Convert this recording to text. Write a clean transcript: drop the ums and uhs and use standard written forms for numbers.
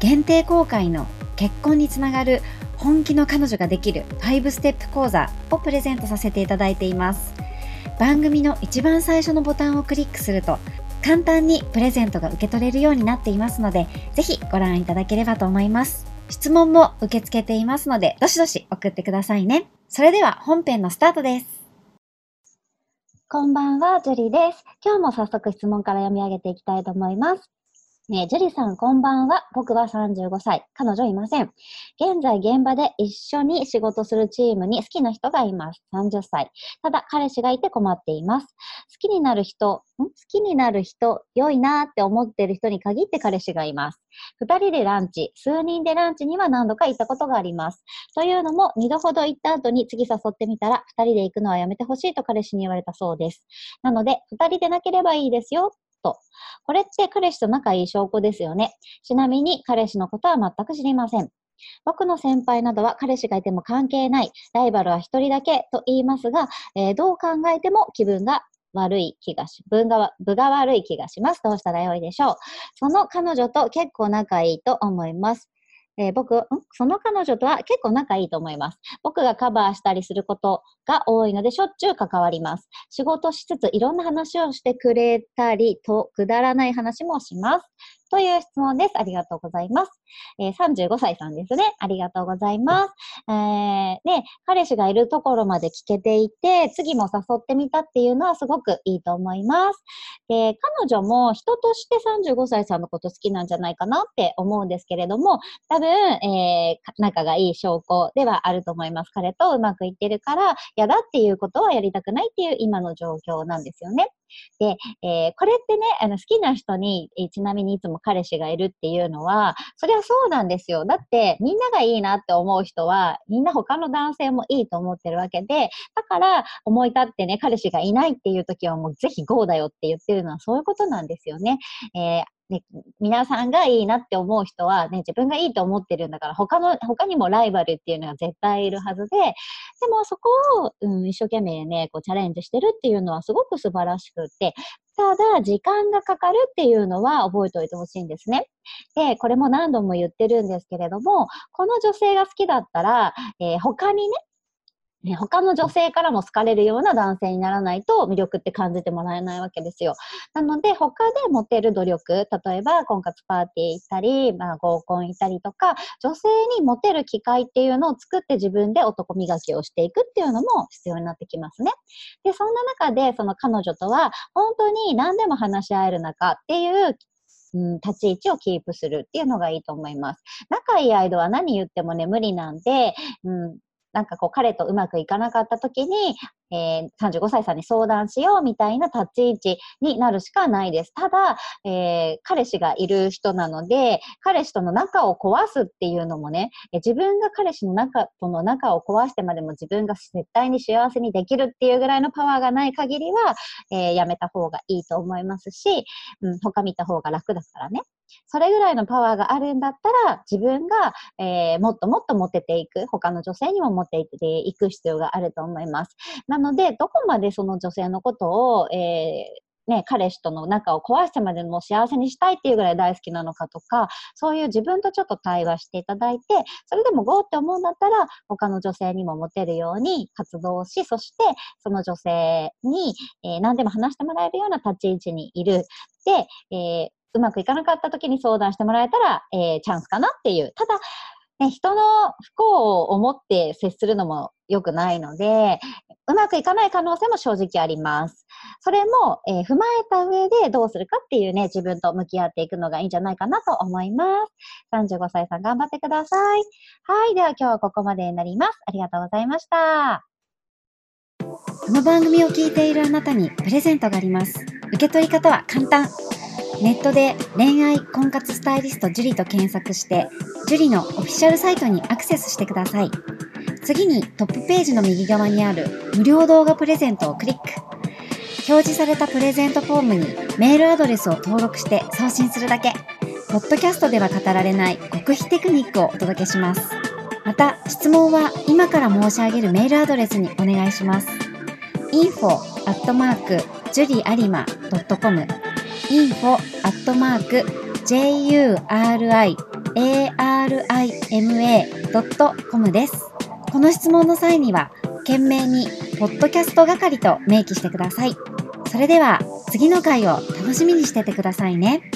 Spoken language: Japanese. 限定公開の結婚につながる本気の彼女ができる5ステップ講座をプレゼントさせていただいています。番組の一番最初のボタンをクリックすると、簡単にプレゼントが受け取れるようになっていますので、ぜひご覧いただければと思います。質問も受け付けていますので、どしどし送ってくださいね。それでは本編のスタートです。こんばんは、ジュリです。今日も早速質問から読み上げていきたいと思います。ジュリさん、こんばんは。僕は35歳。彼女いません。現在、現場で一緒に仕事するチームに好きな人がいます。30歳。ただ、彼氏がいて困っています。好きになる人、良いなーって思ってる人に限って彼氏がいます。2人でランチ、数人でランチには何度か行ったことがあります。というのも、2度ほど行った後に次誘ってみたら、2人で行くのはやめてほしいと彼氏に言われたそうです。なので、2人でなければいいですよ、と。これって彼氏と仲いい証拠ですよね。ちなみに、彼氏のことは全く知りません。僕の先輩などは彼氏がいても関係ない、ライバルは1人だけと言いますが、どう考えても分が悪い気がします。どうしたらよいでしょう。その彼女と結構仲いいと思います。僕がカバーしたりすることが多いのでしょっちゅう関わります。仕事しつついろんな話をしてくれたりと、くだらない話もします。という質問です。ありがとうございます。35歳さんですね。ありがとうございます。彼氏がいるところまで聞けていて、次も誘ってみたっていうのはすごくいいと思います。彼女も人として35歳さんのこと好きなんじゃないかなって思うんですけれども、多分、仲がいい証拠ではあると思います。彼とうまくいってるから、嫌だっていうことはやりたくないっていう今の状況なんですよね。で、これってね、好きな人に、ちなみにいつも彼氏がいるっていうのは、そりゃそうなんですよ。だって、みんながいいなって思う人は、みんな他の男性もいいと思ってるわけで、だから、思い立ってね、彼氏がいないっていう時は、もうぜひ GO だよって言ってるのは、そういうことなんですよね。皆さんがいいなって思う人はね、自分がいいと思ってるんだから、他にもライバルっていうのが絶対いるはずで、でもそこを、一生懸命ね、チャレンジしてるっていうのはすごく素晴らしくて、ただ時間がかかるっていうのは覚えておいてほしいんですね。で、これも何度も言ってるんですけれども、この女性が好きだったら、他にね、他の女性からも好かれるような男性にならないと魅力って感じてもらえないわけですよ。なので他でモテる努力、例えば婚活パーティー行ったり、合コン行ったりとか、女性にモテる機会っていうのを作って自分で男磨きをしていくっていうのも必要になってきますね。で、そんな中でその彼女とは本当に何でも話し合える中っていう立ち位置をキープするっていうのがいいと思います。仲いい間は何言ってもね、無理なんで、彼とうまくいかなかった時に、35歳さんに相談しようみたいな立ち位置になるしかないです。ただ、彼氏がいる人なので、彼氏との仲を壊すっていうのもね、自分が彼氏の仲を壊してまでも自分が絶対に幸せにできるっていうぐらいのパワーがない限りは、やめた方がいいと思いますし、他見た方が楽だからね。それぐらいのパワーがあるんだったら、自分が、もっともっとモテていく、他の女性にもモテていく必要があると思います。なので、どこまでその女性のことを、彼氏との仲を壊してまでも幸せにしたいっていうぐらい大好きなのかとか、そういう自分とちょっと対話していただいて、それでも GO って思うんだったら、他の女性にもモテるように活動し、そしてその女性に、何でも話してもらえるような立ち位置にいる。で、うまくいかなかった時に相談してもらえたら、チャンスかなっていう。ただ、で、人の不幸を思って接するのも良くないので、うまくいかない可能性も正直あります。それも、踏まえた上でどうするかっていうね、自分と向き合っていくのがいいんじゃないかなと思います。35歳さん頑張ってください。はい、では今日はここまでになります。ありがとうございました。この番組を聞いているあなたにプレゼントがあります。受け取り方は簡単。ネットで恋愛婚活スタイリストジュリと検索して、ジュリのオフィシャルサイトにアクセスしてください。次にトップページの右側にある無料動画プレゼントをクリック。表示されたプレゼントフォームにメールアドレスを登録して送信するだけ。ポッドキャストでは語られない極秘テクニックをお届けします。また、質問は今から申し上げるメールアドレスにお願いします。info@juliearima.com info@juriarima.com です。この質問の際には、懸命にポッドキャスト係と明記してください。それでは次の回を楽しみにしててくださいね。